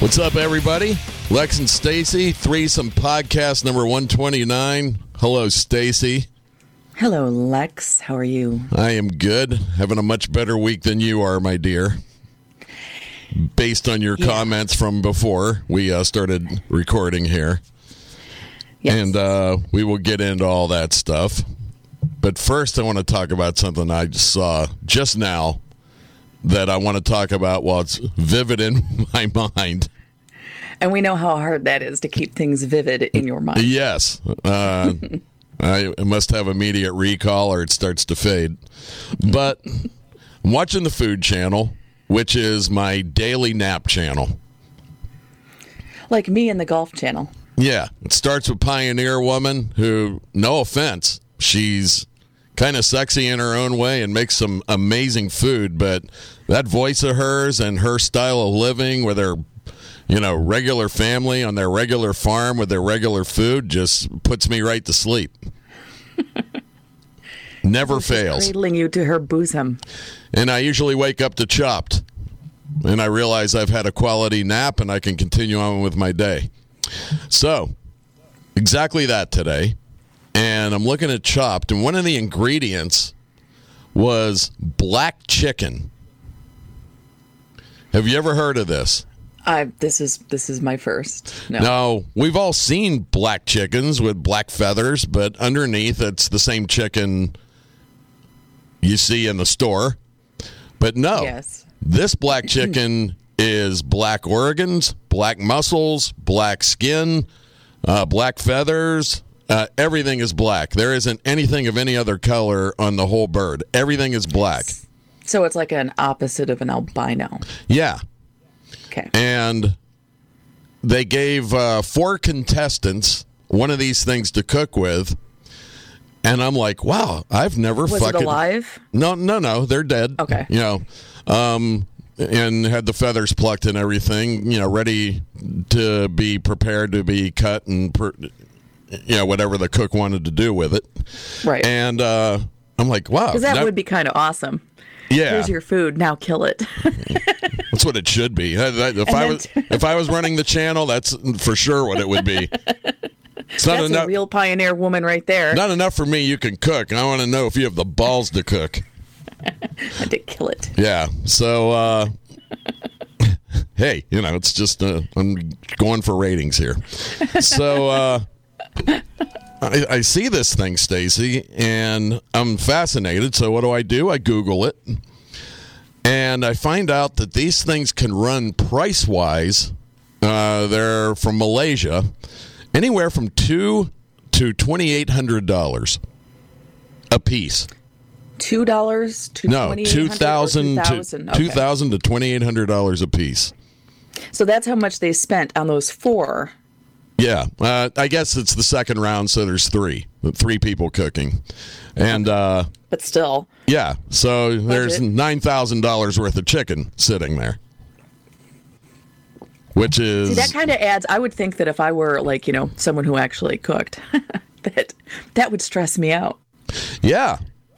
What's up, everybody? Lex and Stacey, Threesome Podcast number 129. Hello, Stacey. Hello, Lex. How are you? I am good. Having a much better week than you are, my dear. Based on your comments from before we started recording here. Yes. And we will get into all that stuff. But first, I want to talk about something I saw just now that I want to talk about while it's vivid in my mind. And we know how hard that is to keep things vivid in your mind. Yes. I must have immediate recall or it starts to fade. But I'm watching the Food Channel, which is my daily nap channel. Like me in the Golf Channel. Yeah. It starts with Pioneer Woman, who, no offense, she's kind of sexy in her own way and makes some amazing food, but that voice of hers and her style of living with her, you know, regular family on their regular farm with their regular food just puts me right to sleep. Never fails. Cradling you to her bosom. And I usually wake up to Chopped, and I realize I've had a quality nap and I can continue on with my day. So, exactly that today. And I'm looking at Chopped, and one of the ingredients was black chicken. Have you ever heard of this? This is my first. No, we've all seen black chickens with black feathers, but underneath it's the same chicken you see in the store. But no, This black chicken is black organs, black muscles, black skin, black feathers. Everything is black. There isn't anything of any other color on the whole bird. Everything is black. So it's like an opposite of an albino. Yeah. Okay. And they gave four contestants one of these things to cook with. And I'm like, wow, I've never Was it alive? No. They're dead. Okay. You know, and had the feathers plucked and everything, you know, ready to be prepared to be cut and... whatever the cook wanted to do with it. Right. And I'm like, wow. Because that would be kind of awesome. Yeah. Here's your food. Now kill it. That's what it should be. If I was running the channel, that's for sure what it would be. It's not that's enough, a real Pioneer Woman right there. Not enough for me. You can cook. And I want to know if you have the balls to cook. To kill it. Yeah. So, hey, you know, it's just, I'm going for ratings here. So, I see this thing, Stacey, and I'm fascinated. So what do? I Google it. And I find out that these things can run price-wise. They're from Malaysia. Anywhere from $2 to $2,800 a piece. $2 to $2,000 to $2,800 a piece. So that's how much they spent on those four. Yeah, I guess it's the second round, so there's three people cooking, and but still, yeah. So there's $9,000 worth of chicken sitting there, which is that kind of adds. I would think that if I were like someone who actually cooked, that would stress me out. Yeah,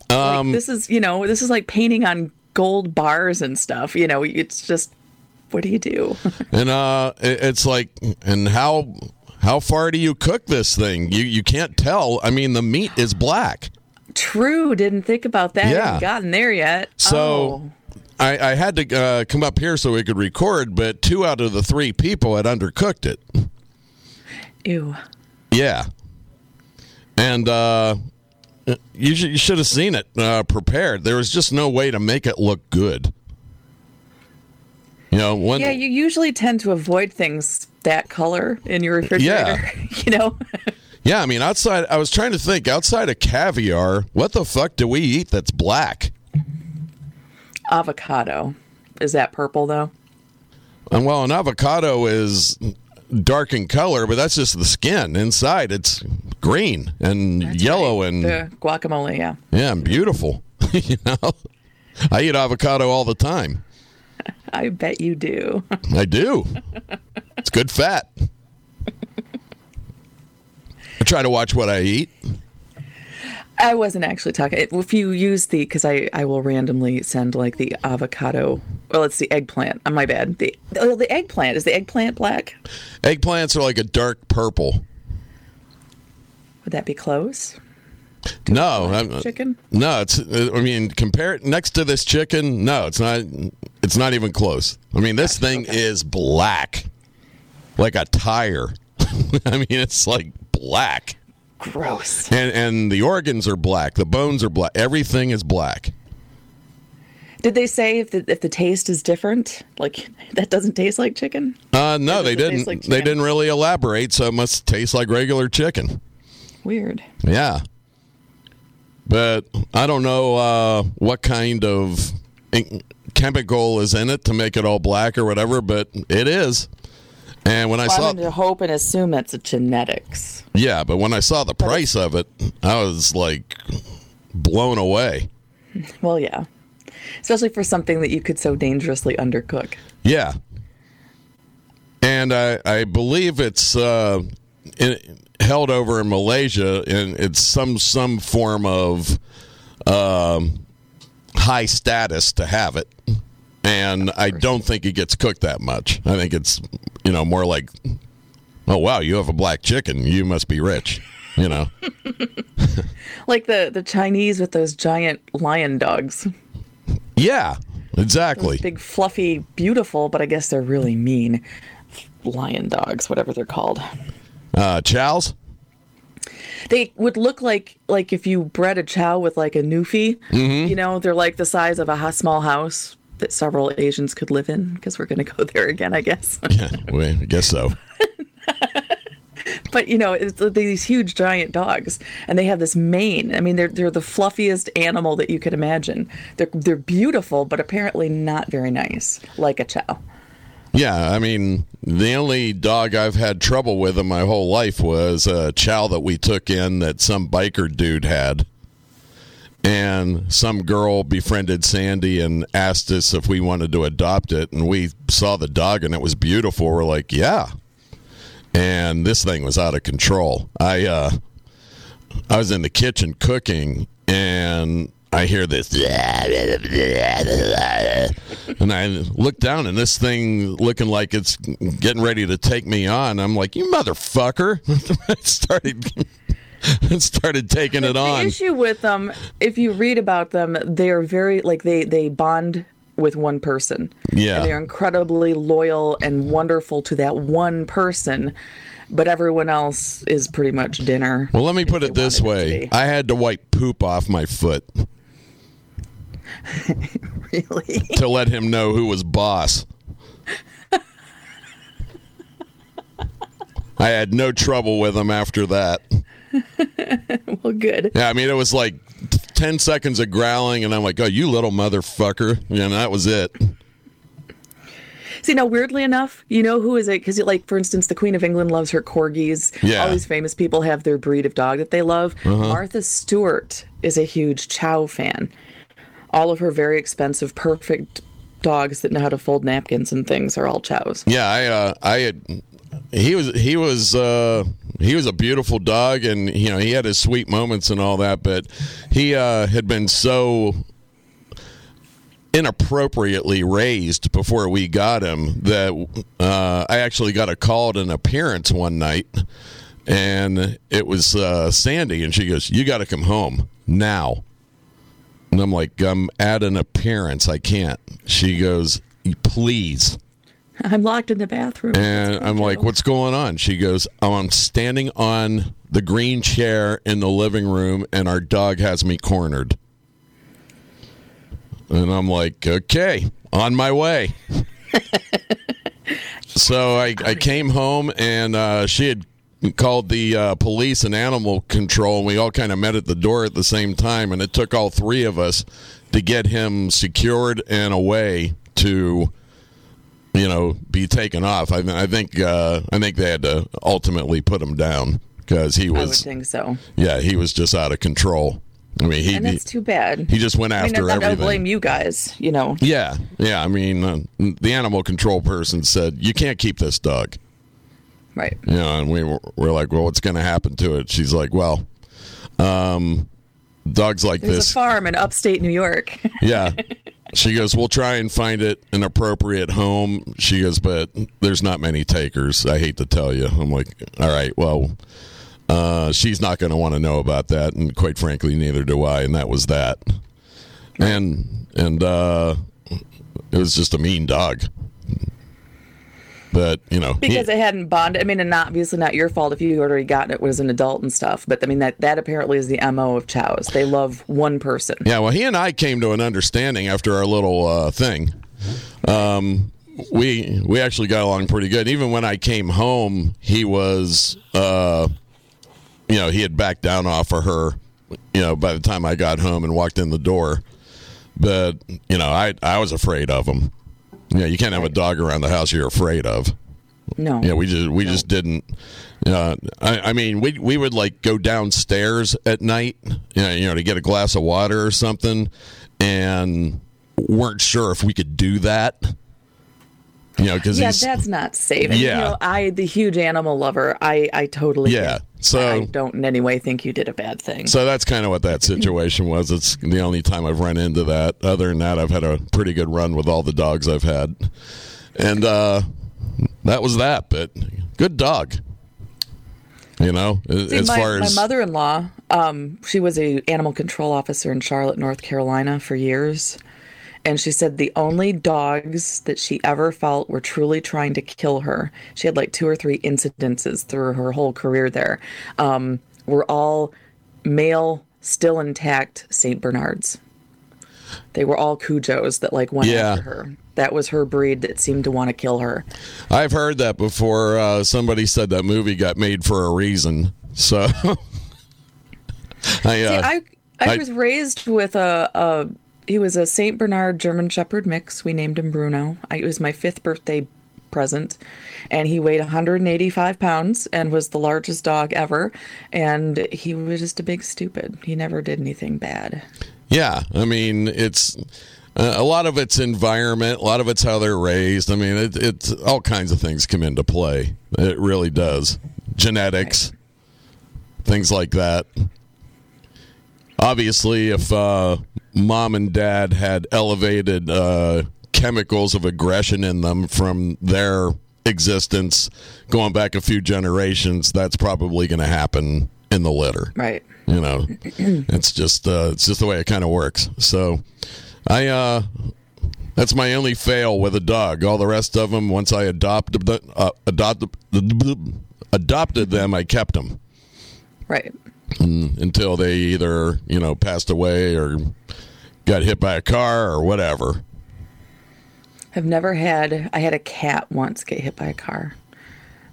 this is like painting on gold bars and stuff. You know, it's just what do you do? And it's like How far do you cook this thing? You can't tell. I mean, the meat is black. True. Didn't think about that. Yeah. Haven't gotten there yet. So I had to come up here so we could record, but 2 out of the 3 people had undercooked it. Ew. Yeah. And you should have seen it prepared. There was just no way to make it look good. You usually tend to avoid things that color in your refrigerator. Yeah. Yeah, I mean, outside, I was trying to think, outside of caviar, what the fuck do we eat that's black? Avocado. Is that purple, though? Well, an avocado is dark in color, but that's just the skin. Inside, it's green and that's yellow. Right. And the guacamole, yeah. Yeah, and beautiful. I eat avocado all the time. I bet you do. I do. It's good fat. I try to watch what I eat. I wasn't actually talking. If you use because I will randomly send like the avocado Well, it's the eggplant. My bad. The eggplant. Is the eggplant black? Eggplants are like a dark purple. Would that be close? No, chicken. No, it's. I mean, compare it next to this chicken. No, it's not. It's not even close. I mean, this thing is black, like a tire. I mean, it's like black. Gross. And the organs are black. The bones are black. Everything is black. Did they say if the taste is different, like that doesn't taste like chicken? No, they didn't. Like they didn't really elaborate, so it must taste like regular chicken. Weird. Yeah. But I don't know what kind of chemical is in it to make it all black or whatever, but it is. And when I saw, I'm going to hope and assume that's a genetics. Yeah, but when I saw the price of it, I was like blown away. Well, yeah, especially for something that you could so dangerously undercook. Yeah, and I believe it's held over in Malaysia, and it's some form of high status to have it. And I don't think it gets cooked that much. I think it's, more like, oh, wow, you have a black chicken. You must be rich, Like the Chinese with those giant lion dogs. Yeah, exactly. Those big, fluffy, beautiful, but I guess they're really mean lion dogs, whatever they're called. Chows? They would look like if you bred a chow with like a Newfie. Mm-hmm. They're like the size of a small house that several Asians could live in, because we're going to go there again, I guess. Yeah, I guess so. But, it's these huge giant dogs, and they have this mane. I mean, they're the fluffiest animal that you could imagine. They're beautiful, but apparently not very nice, like a chow. Yeah, I mean, the only dog I've had trouble with in my whole life was a chow that we took in that some biker dude had. And some girl befriended Sandy and asked us if we wanted to adopt it. And we saw the dog, and it was beautiful. We're like, yeah. And this thing was out of control. I was in the kitchen cooking, and I hear this. And I look down, and this thing looking like it's getting ready to take me on. I'm like, you motherfucker. I started taking it on. The issue with them, if you read about them, they're very, like, they bond with one person. Yeah. And they're incredibly loyal and wonderful to that one person, but everyone else is pretty much dinner. Well, let me put it this way. I had to wipe poop off my foot. Really? To let him know who was boss. I had no trouble with him after that. Well, good. Yeah, I mean, it was like 10 seconds of growling, and I'm like, oh, you little motherfucker. And that was it. See, now, weirdly enough, who is it? Because, like, for instance, the Queen of England loves her corgis. Yeah. All these famous people have their breed of dog that they love. Uh-huh. Martha Stewart is a huge chow fan. All of her very expensive, perfect dogs that know how to fold napkins and things are all chows. Yeah, He was a beautiful dog, and he had his sweet moments and all that, but he had been so inappropriately raised before we got him that I actually got a call to an appearance one night, and it was Sandy, and she goes, "You got to come home now." And I'm like, "I'm at an appearance. I can't." She goes, "Please." I'm locked in the bathroom. And I'm like, what's going on? She goes, oh, I'm standing on the green chair in the living room, and our dog has me cornered. And I'm like, okay, on my way. So I came home, and she had called the police and animal control, and we all kind of met at the door at the same time, and it took all three of us to get him secured and away to... be taken off. I think they had to ultimately put him down because he was. I would think so. Yeah, he was just out of control. I mean, and that's too bad. He just went after everything. I don't blame you guys. Yeah, yeah. I mean, the animal control person said you can't keep this dog. Right. And we're like, well, what's going to happen to it? She's like, well, dogs like this. There's a farm in upstate New York. Yeah. She goes, we'll try and find it an appropriate home. She goes, but there's not many takers. I hate to tell you. I'm like, all right, well, she's not going to want to know about that. And quite frankly, neither do I. And that was that. And it was just a mean dog. But, you know. Because it hadn't bonded. I mean, and obviously not your fault if you had already gotten it as an adult and stuff. But, I mean, that apparently is the M.O. of chows. They love one person. Yeah, well, he and I came to an understanding after our little thing. We actually got along pretty good. Even when I came home, he was, he had backed down off of her, by the time I got home and walked in the door. But, I was afraid of him. Yeah, you can't have a dog around the house you're afraid of. No. Yeah, we just didn't. We would like go downstairs at night, to get a glass of water or something, and weren't sure if we could do that. That's not safe. Yeah, I the huge animal lover. I totally. Yeah, did. So I don't in any way think you did a bad thing. So that's kind of what that situation was. It's the only time I've run into that. Other than that, I've had a pretty good run with all the dogs I've had, and that was that. But good dog. As far as my mother-in-law, she was an animal control officer in Charlotte, North Carolina, for years. And she said the only dogs that she ever felt were truly trying to kill her, she had like 2 or 3 incidences through her whole career there, were all male, still intact St. Bernards. They were all Cujos that like went after her. That was her breed that seemed to want to kill her. I've heard that before. Somebody said that movie got made for a reason. So I was raised with a he was a St. Bernard German Shepherd mix. We named him Bruno. It was my 5th birthday present. And he weighed 185 pounds and was the largest dog ever. And he was just a big stupid. He never did anything bad. Yeah. I mean, it's a lot of it's environment. A lot of it's how they're raised. I mean, it's all kinds of things come into play. It really does. Genetics, things like that. Obviously, if mom and dad had elevated chemicals of aggression in them from their existence going back a few generations, that's probably going to happen in the litter. Right. It's just the way it kind of works. So that's my only fail with a dog. All the rest of them, once I adopted them, I kept them. Right. Until they either, passed away or got hit by a car or whatever. I had a cat once get hit by a car,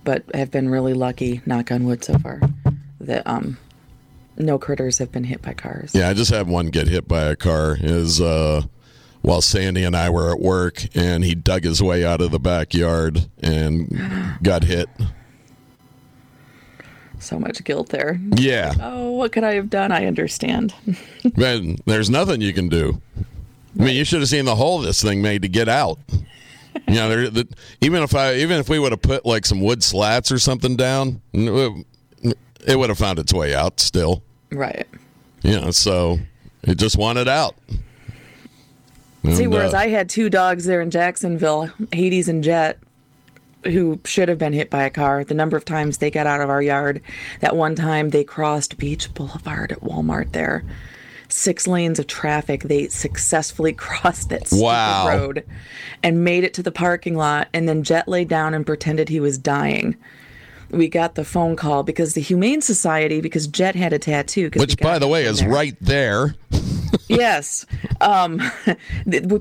but I've been really lucky, knock on wood so far, that no critters have been hit by cars. Yeah, I just had one get hit by a car. While Sandy and I were at work, and he dug his way out of the backyard and got hit. So much guilt there. Yeah. Oh, what could I have done? I understand. Man, there's nothing you can do. I mean, you should have seen the hole this thing made to get out. Even if we would have put like some wood slats or something down, it would have found its way out still. Right. So it just wanted out. See, whereas I had 2 dogs there in Jacksonville, Hades and Jet, who should have been hit by a car. The number of times they got out of our yard. That one time they crossed Beach Boulevard at Walmart there. 6 lanes of traffic. They successfully crossed that stupid road and made it to the parking lot. And then Jet lay down and pretended he was dying. We got the phone call because the Humane Society, because Jet had a tattoo. Which, by the way, is right there. Yes.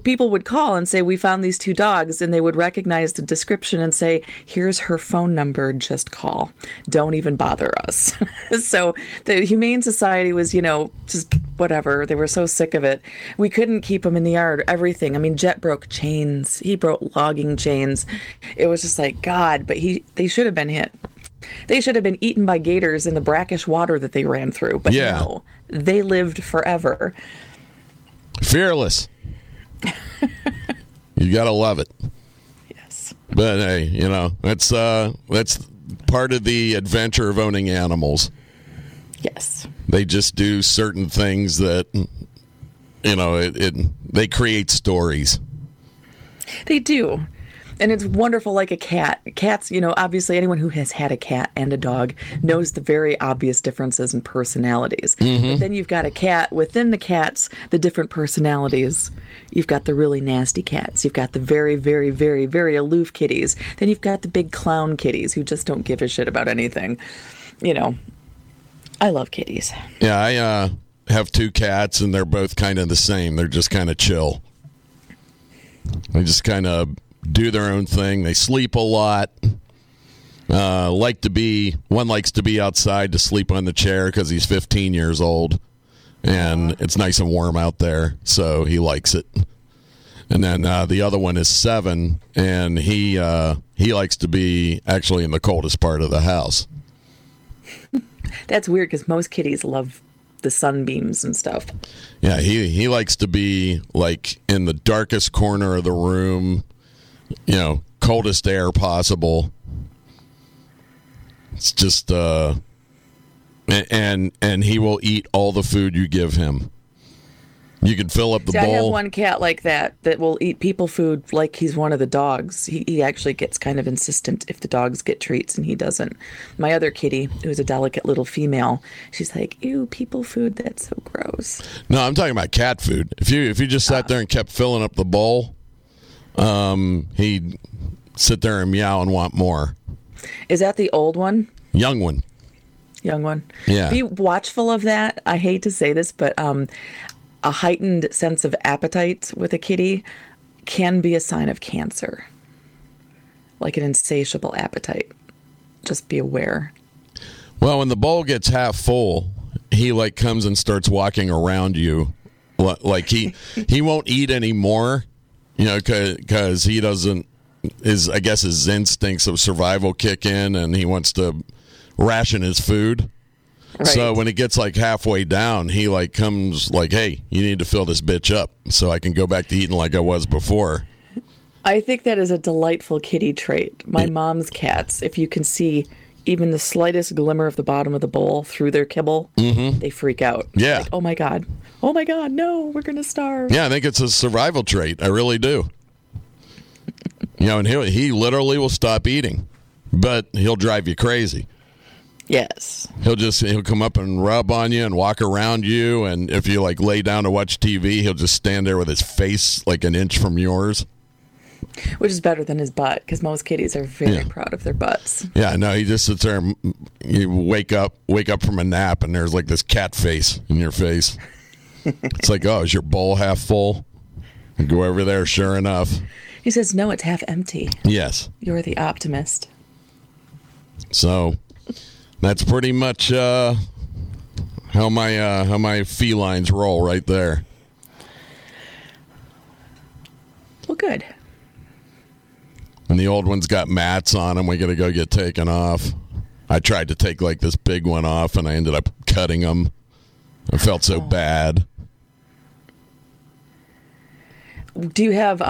People would call and say, we found these 2 dogs, and they would recognize the description and say, here's her phone number, just call. Don't even bother us. So the Humane Society was, just whatever. They were so sick of it. We couldn't keep them in the yard, everything. I mean, Jet broke chains. He broke logging chains. It was just like, God, but they should have been hit. They should have been eaten by gators in the brackish water that they ran through. But no, they lived forever. Fearless. You got to love it. Yes. But, hey, that's part of the adventure of owning animals. Yes. They just do certain things that you know, they create stories. They do. And it's wonderful, like a cat. Cats, you know, obviously anyone who has had a cat and a dog knows the very obvious differences in personalities. Mm-hmm. But then you've got a cat. Within the cats, the different personalities. You've got the really nasty cats. You've got the very, very, very, very aloof kitties. Then you've got the big clown kitties who just don't give a shit about anything. You know, I love kitties. Yeah, I have two cats, and they're both kind of the same. They're just kind of chill. They just kind of do their own thing. They sleep a lot. One likes to be outside to sleep on the chair because he's 15 years old, and it's nice and warm out there, so he likes it. And then the other one is 7, and he likes to be actually in the coldest part of the house. That's weird because most kitties love the sunbeams and stuff. Yeah, he likes to be like in the darkest corner of the room. You know, coldest air possible. It's just, and he will eat all the food you give him. You can fill up the bowl. I have one cat like that will eat people food like he's one of the dogs. He actually gets kind of insistent if the dogs get treats and he doesn't. My other kitty, who's a delicate little female, she's like, ew, people food, that's so gross. No, I'm talking about cat food. If you just sat there and kept filling up the bowl, he'd sit there and meow and want more. Is that the old one? Young one. Yeah. Be watchful of that. I hate to say this, but a heightened sense of appetite with a kitty can be a sign of cancer. Like an insatiable appetite. Just be aware. Well, when the bowl gets half full, he like comes and starts walking around you. Like he won't eat anymore. You know, because he doesn't, I guess his instincts of survival kick in, and he wants to ration his food. Right. So when it gets like halfway down, he like comes like, hey, you need to fill this bitch up so I can go back to eating like I was before. I think that is a delightful kitty trait. My mom's cats, if you can see even the slightest glimmer of the bottom of the bowl through their kibble, mm-hmm. They freak out. Yeah. Like, oh my God, no, we're going to starve. Yeah, I think it's a survival trait. I really do. You know, and he literally will stop eating, but he'll drive you crazy. Yes. He'll come up and rub on you and walk around you, and if you like lay down to watch TV, he'll just stand there with his face like an inch from yours. Which is better than his butt, because most kitties are very proud of their butts. Yeah, no, he just sits there and you wake up from a nap, and there's like this cat face in your face. It's like, oh, is your bowl half full? You go over there, sure enough. He says, no, it's half empty. Yes. You're the optimist. So, that's pretty much how my felines roll right there. Well, good. And the old one's got mats on them. We got to go get taken off. I tried to take like this big one off, and I ended up cutting them. I felt so bad. Do you have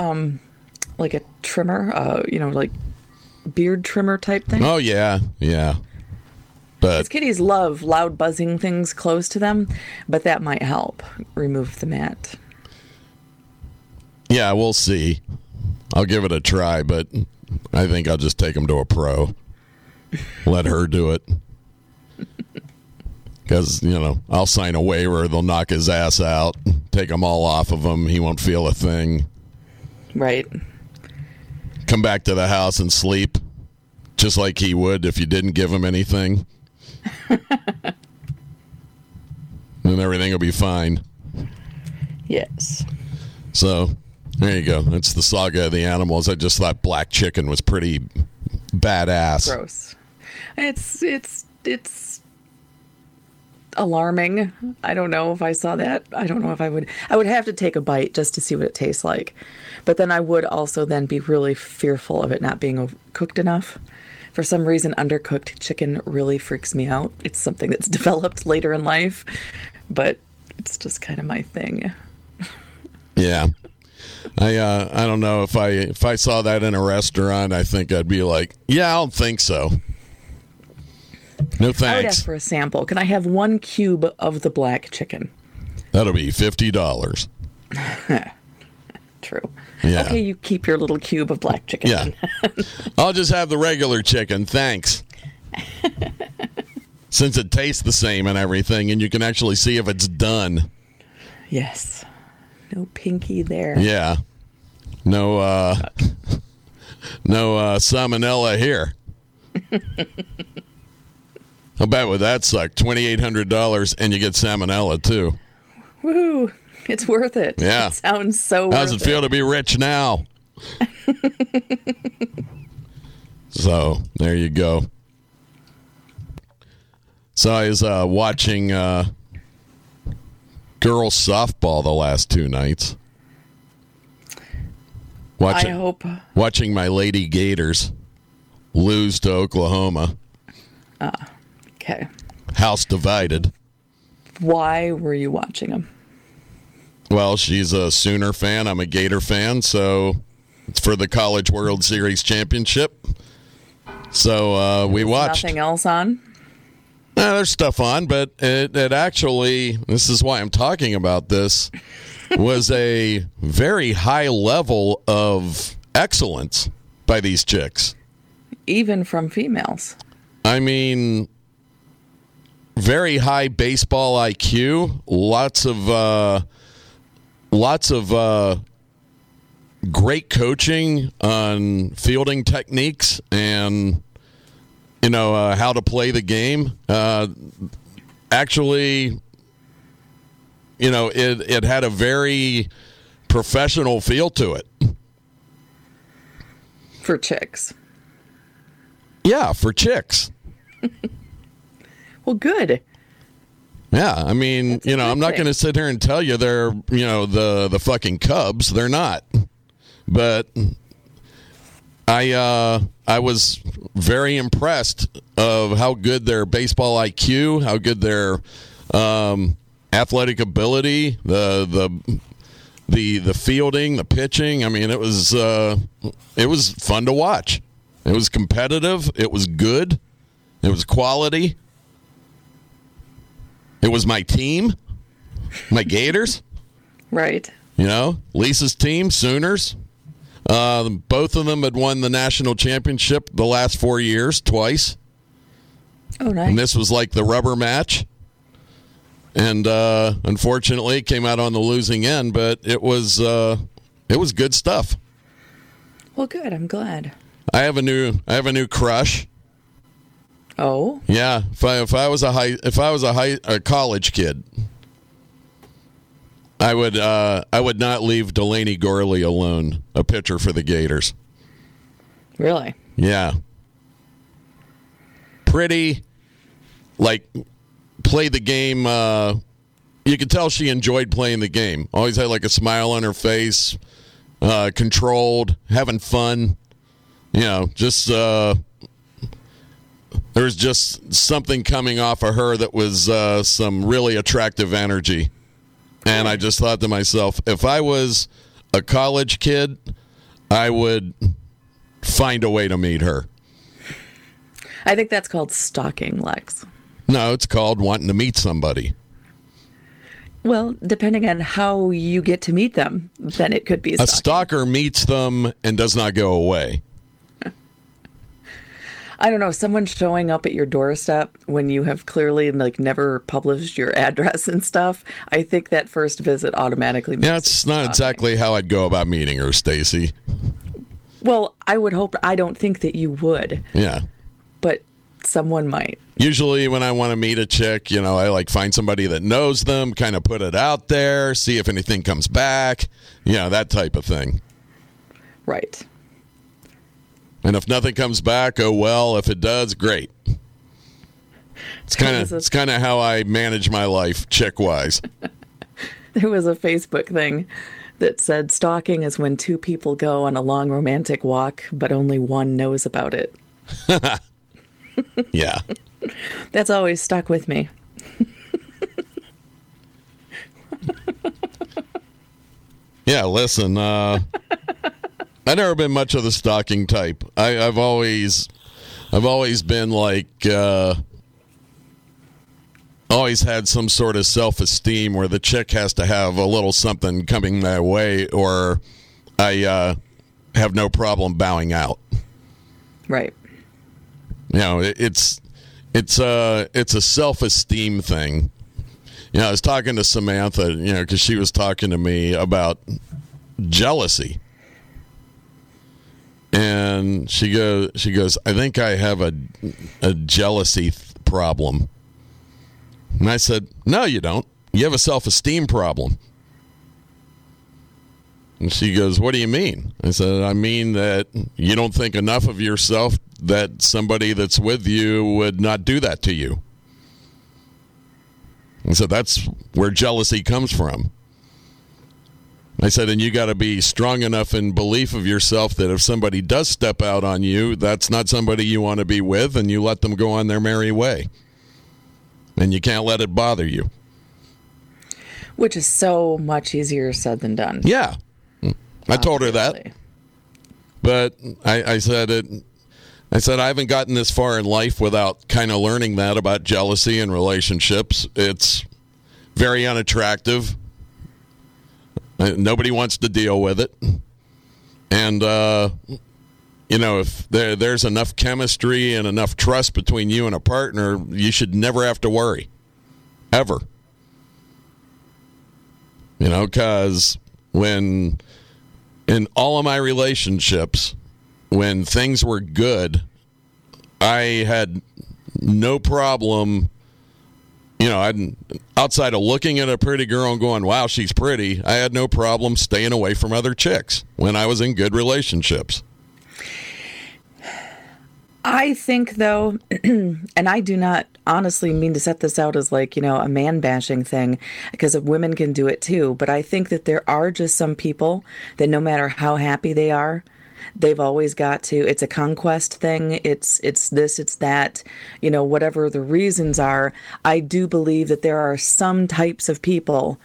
like a trimmer? You know, like beard trimmer type thing? Oh yeah. But 'cause kitties love loud buzzing things close to them, but that might help remove the mat. Yeah, we'll see. I'll give it a try, but I think I'll just take him to a pro. Let her do it. Because, you know, I'll sign a waiver. They'll knock his ass out, take them all off of him. He won't feel a thing. Right. Come back to the house and sleep, just like he would if you didn't give him anything. And everything will be fine. Yes. So... there you go. That's the saga of the animals. I just thought black chicken was pretty badass. Gross. It's alarming. I don't know if I saw that. I don't know if I would. I would have to take a bite just to see what it tastes like. But then I would also then be really fearful of it not being cooked enough. For some reason, undercooked chicken really freaks me out. It's something that's developed later in life, but it's just kind of my thing. Yeah. I don't know if I saw that in a restaurant, I think I'd be like, yeah, I don't think so. No thanks. I would ask for a sample. Can I have one cube of the black chicken? That'll be $50. True. Yeah. Okay, you keep your little cube of black chicken. Yeah. I'll just have the regular chicken, thanks. Since it tastes the same and everything, and you can actually see if it's done. Yes. No pinky there. Yeah. No, no salmonella here. How bad would that suck? $2,800 and you get salmonella, too. Woo. It's worth it. Yeah. It sounds so How's worth it feel it. To be rich now? So, there you go. So, I was watching girls softball the last two nights. Watching my Lady Gators lose to Oklahoma. Okay. House divided. Why were you watching them? Well, she's a Sooner fan. I'm a Gator fan. So it's for the College World Series championship. So we watched. Nothing else on? There's stuff on, but it actually, this is why I'm talking about this, was a very high level of excellence by these chicks. Even from females. I mean, very high baseball IQ, lots of great coaching on fielding techniques and, how to play the game. It had a very professional feel to it. For chicks. Yeah, for chicks. Well, good. Yeah, I mean, I'm not going to sit here and tell you they're, the fucking Cubs. They're not. But I was very impressed of how good their baseball IQ, how good their athletic ability, the fielding, the pitching. I mean, it was fun to watch. It was competitive. It was good. It was quality. It was my team, my Gators. Right. Lisa's team, Sooners. Both of them had won the national championship the last 4 years, twice. Oh, nice. And this was like the rubber match. And unfortunately, it came out on the losing end, but it was good stuff. Well, good. I'm glad. I have a new crush. Oh yeah! If I was a college kid, I would not leave Delaney Gourley alone, a pitcher for the Gators. Really? Yeah. Pretty, played the game. You could tell she enjoyed playing the game. Always had a smile on her face, controlled, having fun. Just. There was just something coming off of her that was some really attractive energy. And I just thought to myself, if I was a college kid, I would find a way to meet her. I think that's called stalking, Lex. No, it's called wanting to meet somebody. Well, depending on how you get to meet them, then it could be stalking. A stalker meets them and does not go away. I don't know, someone showing up at your doorstep when you have clearly never published your address and stuff. I think that first visit automatically makes that's not stalking. Exactly how I'd go about meeting her, Stacey. Well, I would hope. I don't think that you would. Yeah. But someone might. Usually when I want to meet a chick, I find somebody that knows them, kind of put it out there, see if anything comes back, that type of thing. Right. And if nothing comes back, oh well. If it does, great. It's kind of how I manage my life, chick-wise. There was a Facebook thing that said stalking is when two people go on a long romantic walk, but only one knows about it. Yeah, that's always stuck with me. Yeah, listen. I've never been much of the stalking type. I've always been always had some sort of self-esteem where the chick has to have a little something coming my way or I have no problem bowing out. Right. You know, it's a self-esteem thing. You know, I was talking to Samantha, you know, because she was talking to me about jealousy. And she goes, I think I have a jealousy problem. And I said, no, you don't. You have a self-esteem problem. And she goes, what do you mean? I said, I mean that you don't think enough of yourself that somebody that's with you would not do that to you. And so that's where jealousy comes from. I said, and you got to be strong enough in belief of yourself that if somebody does step out on you, that's not somebody you want to be with, and you let them go on their merry way. And you can't let it bother you. Which is so much easier said than done. Yeah. I told her that. But I said, I haven't gotten this far in life without kind of learning that about jealousy and relationships. It's very unattractive. Nobody wants to deal with it. And, you know, if there's enough chemistry and enough trust between you and a partner, you should never have to worry. Ever. You know, because when, in all of my relationships, when things were good, I had no problem. You know, outside of looking at a pretty girl and going, wow, she's pretty, I had no problem staying away from other chicks when I was in good relationships. I think, though, and I do not honestly mean to set this out as like, you know, a man-bashing thing, because women can do it too, but I think that there are just some people that no matter how happy they are, they've always got to, it's a conquest thing, it's this, it's that, you know, whatever the reasons are. I do believe that there are some types of people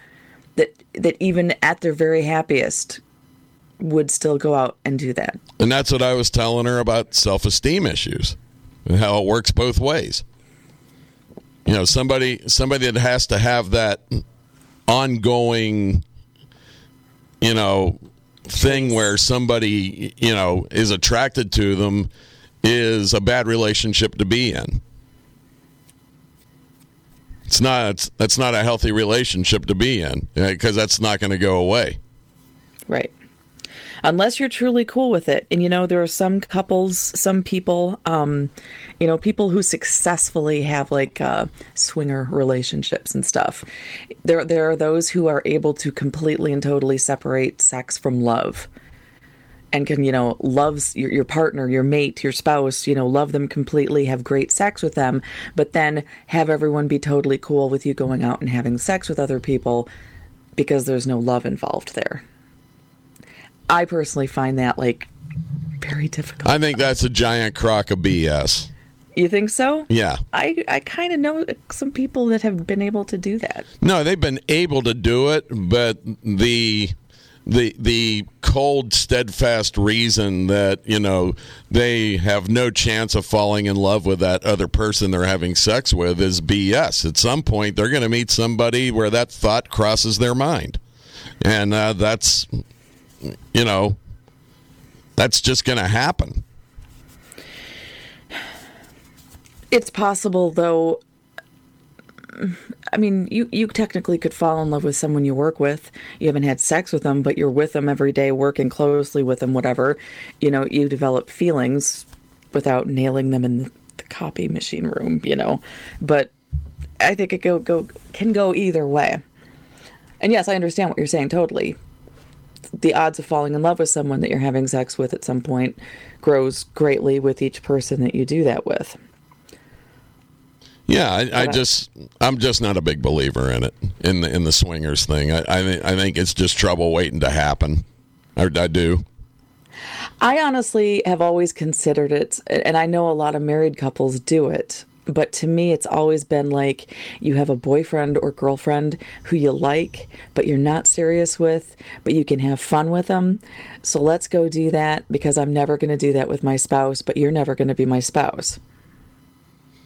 that even at their very happiest would still go out and do that. And that's what I was telling her about self-esteem issues and how it works both ways. You know, somebody that has to have that ongoing, you know, thing where somebody, you know, is attracted to them is a bad relationship to be in. It's not, that's not a healthy relationship to be in, because that's not going to go away. Right. Unless you're truly cool with it. And, you know, there are some couples, some people, you know, people who successfully have like swinger relationships and stuff. There are those who are able to completely and totally separate sex from love and can, you know, love your partner, your mate, your spouse, you know, love them completely, have great sex with them, but then have everyone be totally cool with you going out and having sex with other people because there's no love involved there. I personally find that, like, very difficult. I think that's a giant crock of BS. You think so? Yeah. I kind of know some people that have been able to do that. No, they've been able to do it, but the cold, steadfast reason that, you know, they have no chance of falling in love with that other person they're having sex with is BS. At some point, they're going to meet somebody where that thought crosses their mind. And that's... You know, that's just going to happen. It's possible, though. I mean, you technically could fall in love with someone you work with. You haven't had sex with them, but you're with them every day, working closely with them, whatever. You know, you develop feelings without nailing them in the copy machine room, you know. But I think it can go either way. And yes, I understand what you're saying totally. The odds of falling in love with someone that you're having sex with at some point grows greatly with each person that you do that with. Yeah, I'm just not a big believer in it, in the swingers thing. I think it's just trouble waiting to happen. I do. I honestly have always considered it, and I know a lot of married couples do it, but to me it's always been like you have a boyfriend or girlfriend who you like, but you're not serious with, but you can have fun with them. So let's go do that, because I'm never going to do that with my spouse, but you're never going to be my spouse.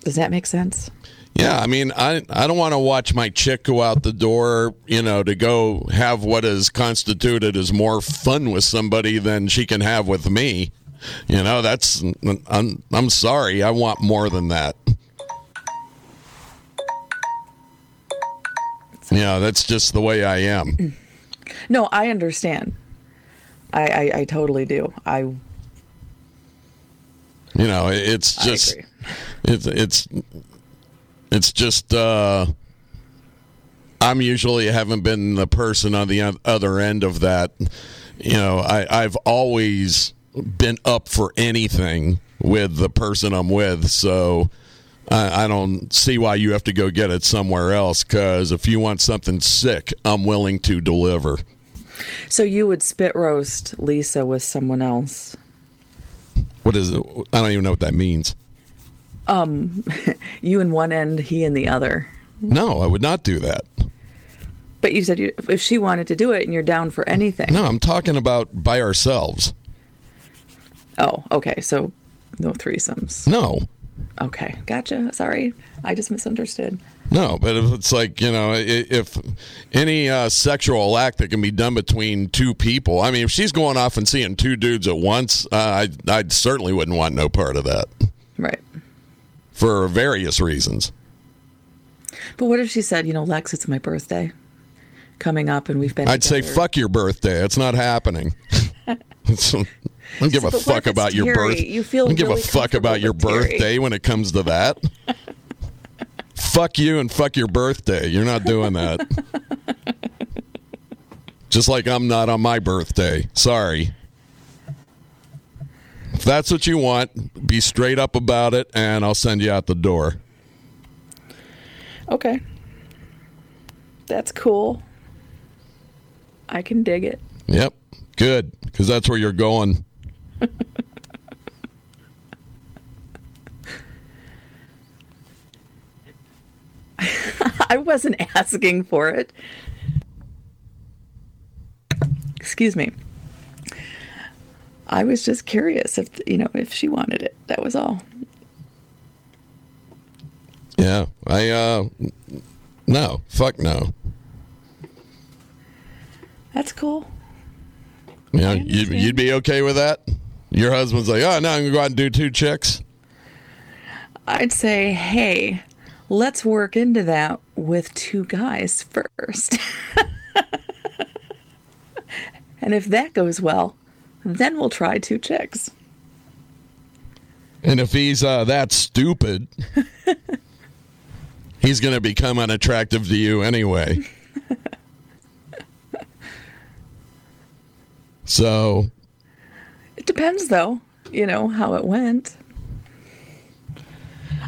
Does that make sense? Yeah, I mean, I don't want to watch my chick go out the door, you know, to go have what is constituted as more fun with somebody than she can have with me. You know, that's, I'm sorry, I want more than that. Yeah, that's just the way I am. No, I understand. I totally do. You know, it's just, I agree. It's just, I'm usually haven't been the person on the other end of that. You know, I've always been up for anything with the person I'm with. So I don't see why you have to go get it somewhere else. Because if you want something sick, I'm willing to deliver. So you would spit roast Lisa with someone else. What is it? I don't even know what that means. You in one end, he in the other. No, I would not do that. But you said if she wanted to do it and you're down for anything. No, I'm talking about by ourselves. Oh, okay. So no threesomes. No. Okay. Gotcha. Sorry. I just misunderstood. No, but if it's like, you know, if any sexual act that can be done between two people, I mean, if she's going off and seeing two dudes at once, I certainly wouldn't want no part of that. Right. For various reasons. But what if she said, you know, Lex, it's my birthday coming up and we've been together. I'd say, fuck your birthday. It's not happening. I don't give a fuck about your birthday when it comes to that. Fuck you and fuck your birthday. You're not doing that. Just like I'm not on my birthday. Sorry. If that's what you want, be straight up about it, and I'll send you out the door. Okay. That's cool. I can dig it. Yep. Good. Because that's where you're going. I wasn't asking for it. Excuse me. I was just curious if, you know, if she wanted it. That was all. Yeah. No. Fuck no. That's cool. You know, you'd be okay with that? Your husband's like, oh, no, I'm going to go out and do two chicks? I'd say, hey, let's work into that with two guys first. And if that goes well, then we'll try two chicks. And if he's that stupid, he's going to become unattractive to you anyway. So. It depends, though, you know, how it went.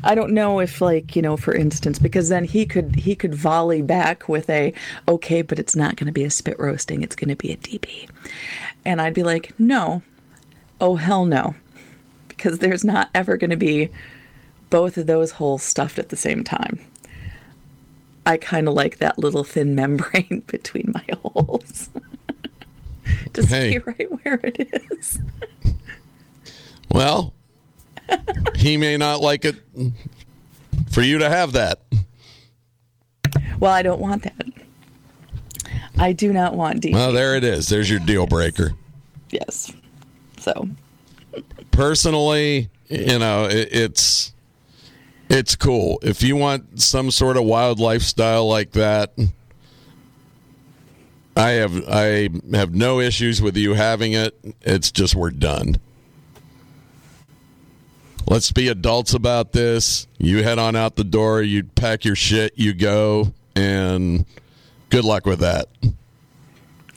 I don't know if, like, you know, for instance, because then he could volley back with a, okay, but it's not going to be a spit roasting. It's going to be a DP. And I'd be like, no, oh, hell no. Because there's not ever going to be both of those holes stuffed at the same time. I kind of like that little thin membrane between my holes. Just be right where it is. Well, he may not like it for you to have that. Well, I don't want that. I do not want DP. Well, there it is. There's your deal breaker. Yes. So. Personally, you know, it's cool. If you want some sort of wild lifestyle like that, I have no issues with you having it. It's just we're done. Let's be adults about this. You head on out the door, you pack your shit, you go, and good luck with that.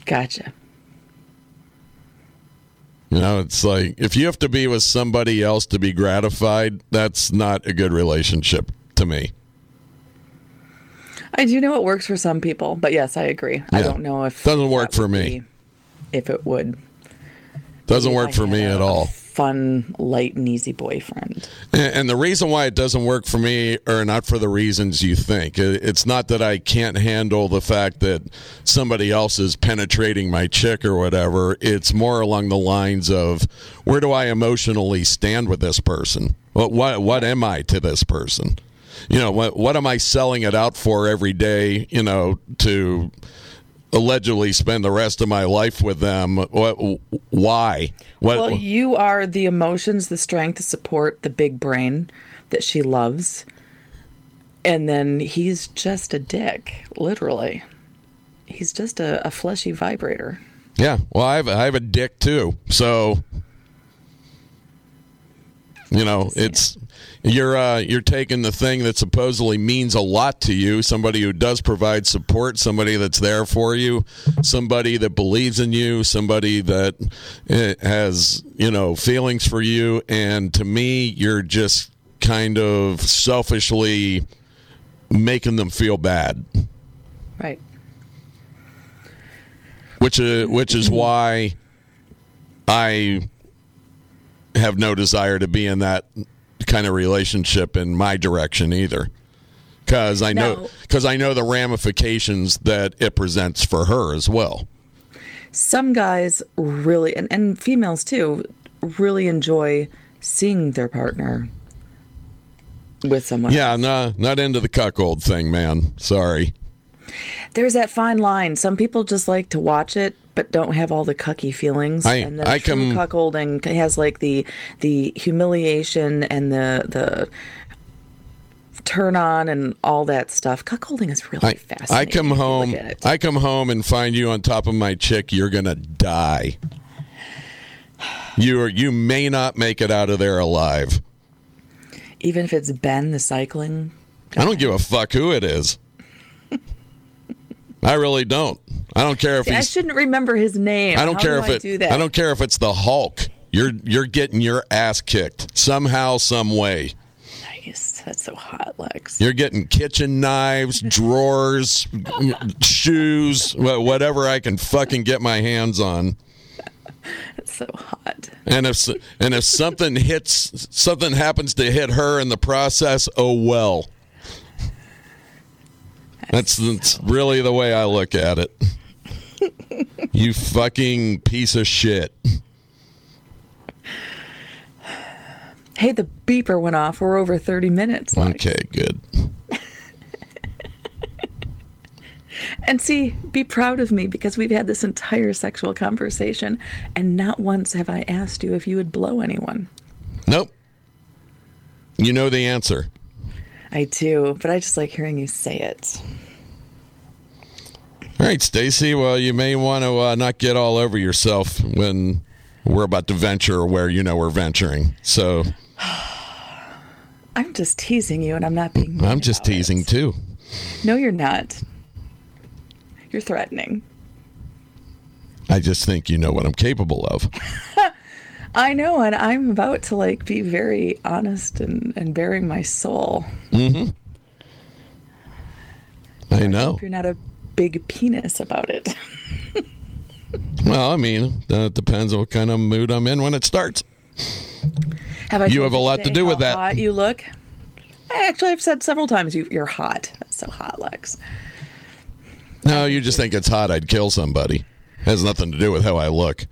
Gotcha. You know, it's like, if you have to be with somebody else to be gratified, that's not a good relationship to me. I do know it works for some people, but yes, I agree. Yeah. I don't know if... Doesn't work for me. If it would. Doesn't work for me at all. Fun, light, and easy boyfriend. And the reason why it doesn't work for me are not for the reasons you think. It's not that I can't handle the fact that somebody else is penetrating my chick or whatever. It's more along the lines of, where do I emotionally stand with this person? What am I to this person? you know, what am I selling it out for every day, you know, to allegedly spend the rest of my life with them? Why? Well, you are the emotions, the strength, the support, the big brain that she loves. And then he's just a dick, literally. He's just a fleshy vibrator. Yeah. Well, I have a dick too. So, you know, it's you're taking the thing that supposedly means a lot to you, somebody who does provide support, somebody that's there for you, somebody that believes in you, somebody that has, you know, feelings for you, and to me, you're just kind of selfishly making them feel bad. Right. Which is why I have no desire to be in that kind of relationship in my direction either, because I know the ramifications that it presents for her as well. Some guys really, and females too, really enjoy seeing their partner with someone. Yeah, no, not into the cuckold thing, man. Sorry. There's that fine line. Some people just like to watch it, but don't have all the cucky feelings. And the true cuckolding has like the humiliation and the turn on and all that stuff. Cuckolding is really fascinating. I come home and find you on top of my chick. You're gonna die. You may not make it out of there alive. Even if it's Ben the cycling guy. I don't give a fuck who it is. I really don't. I don't care if I shouldn't remember his name. I don't care if I don't care if it's the Hulk. You're getting your ass kicked somehow, some way. Nice. That's so hot, Lex. You're getting kitchen knives, drawers, shoes, whatever I can fucking get my hands on. It's so hot. And if something happens to hit her in the process, oh well. That's really the way I look at it. You fucking piece of shit. Hey, the beeper went off. We're over 30 minutes. Like. Okay, good. And see, be proud of me, because we've had this entire sexual conversation, and not once have I asked you if you would blow anyone. Nope. You know the answer. I do, but I just like hearing you say it. All right, Stacey. Well, you may want to not get all over yourself when we're about to venture where you know we're venturing. So, I'm just teasing you, and I'm not being mean. I'm just teasing too. No, you're not. You're threatening. I just think you know what I'm capable of. I know, and I'm about to like be very honest and bearing my soul. Mm-hmm. I know. Hope you're not a big penis about it. Well, I mean, it depends on what kind of mood I'm in when it starts. You have a lot to do with that. How hot you look. I've said several times you're hot. That's so hot, Lex. No, you just think it's hot. I'd kill somebody. It has nothing to do with how I look.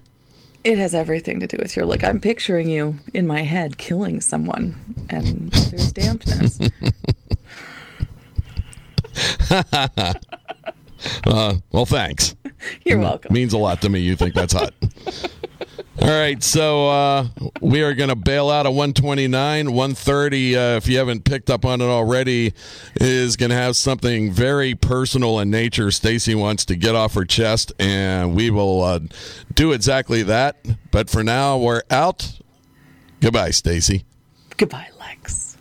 It has everything to do with your look. I'm picturing you in my head killing someone, and there's dampness. Well, thanks. You're welcome. It means a lot to me. You think that's hot. All right, so we are going to bail out of 129. 130, if you haven't picked up on it already, is going to have something very personal in nature Stacey wants to get off her chest, and we will do exactly that. But for now, we're out. Goodbye, Stacey. Goodbye, Lex.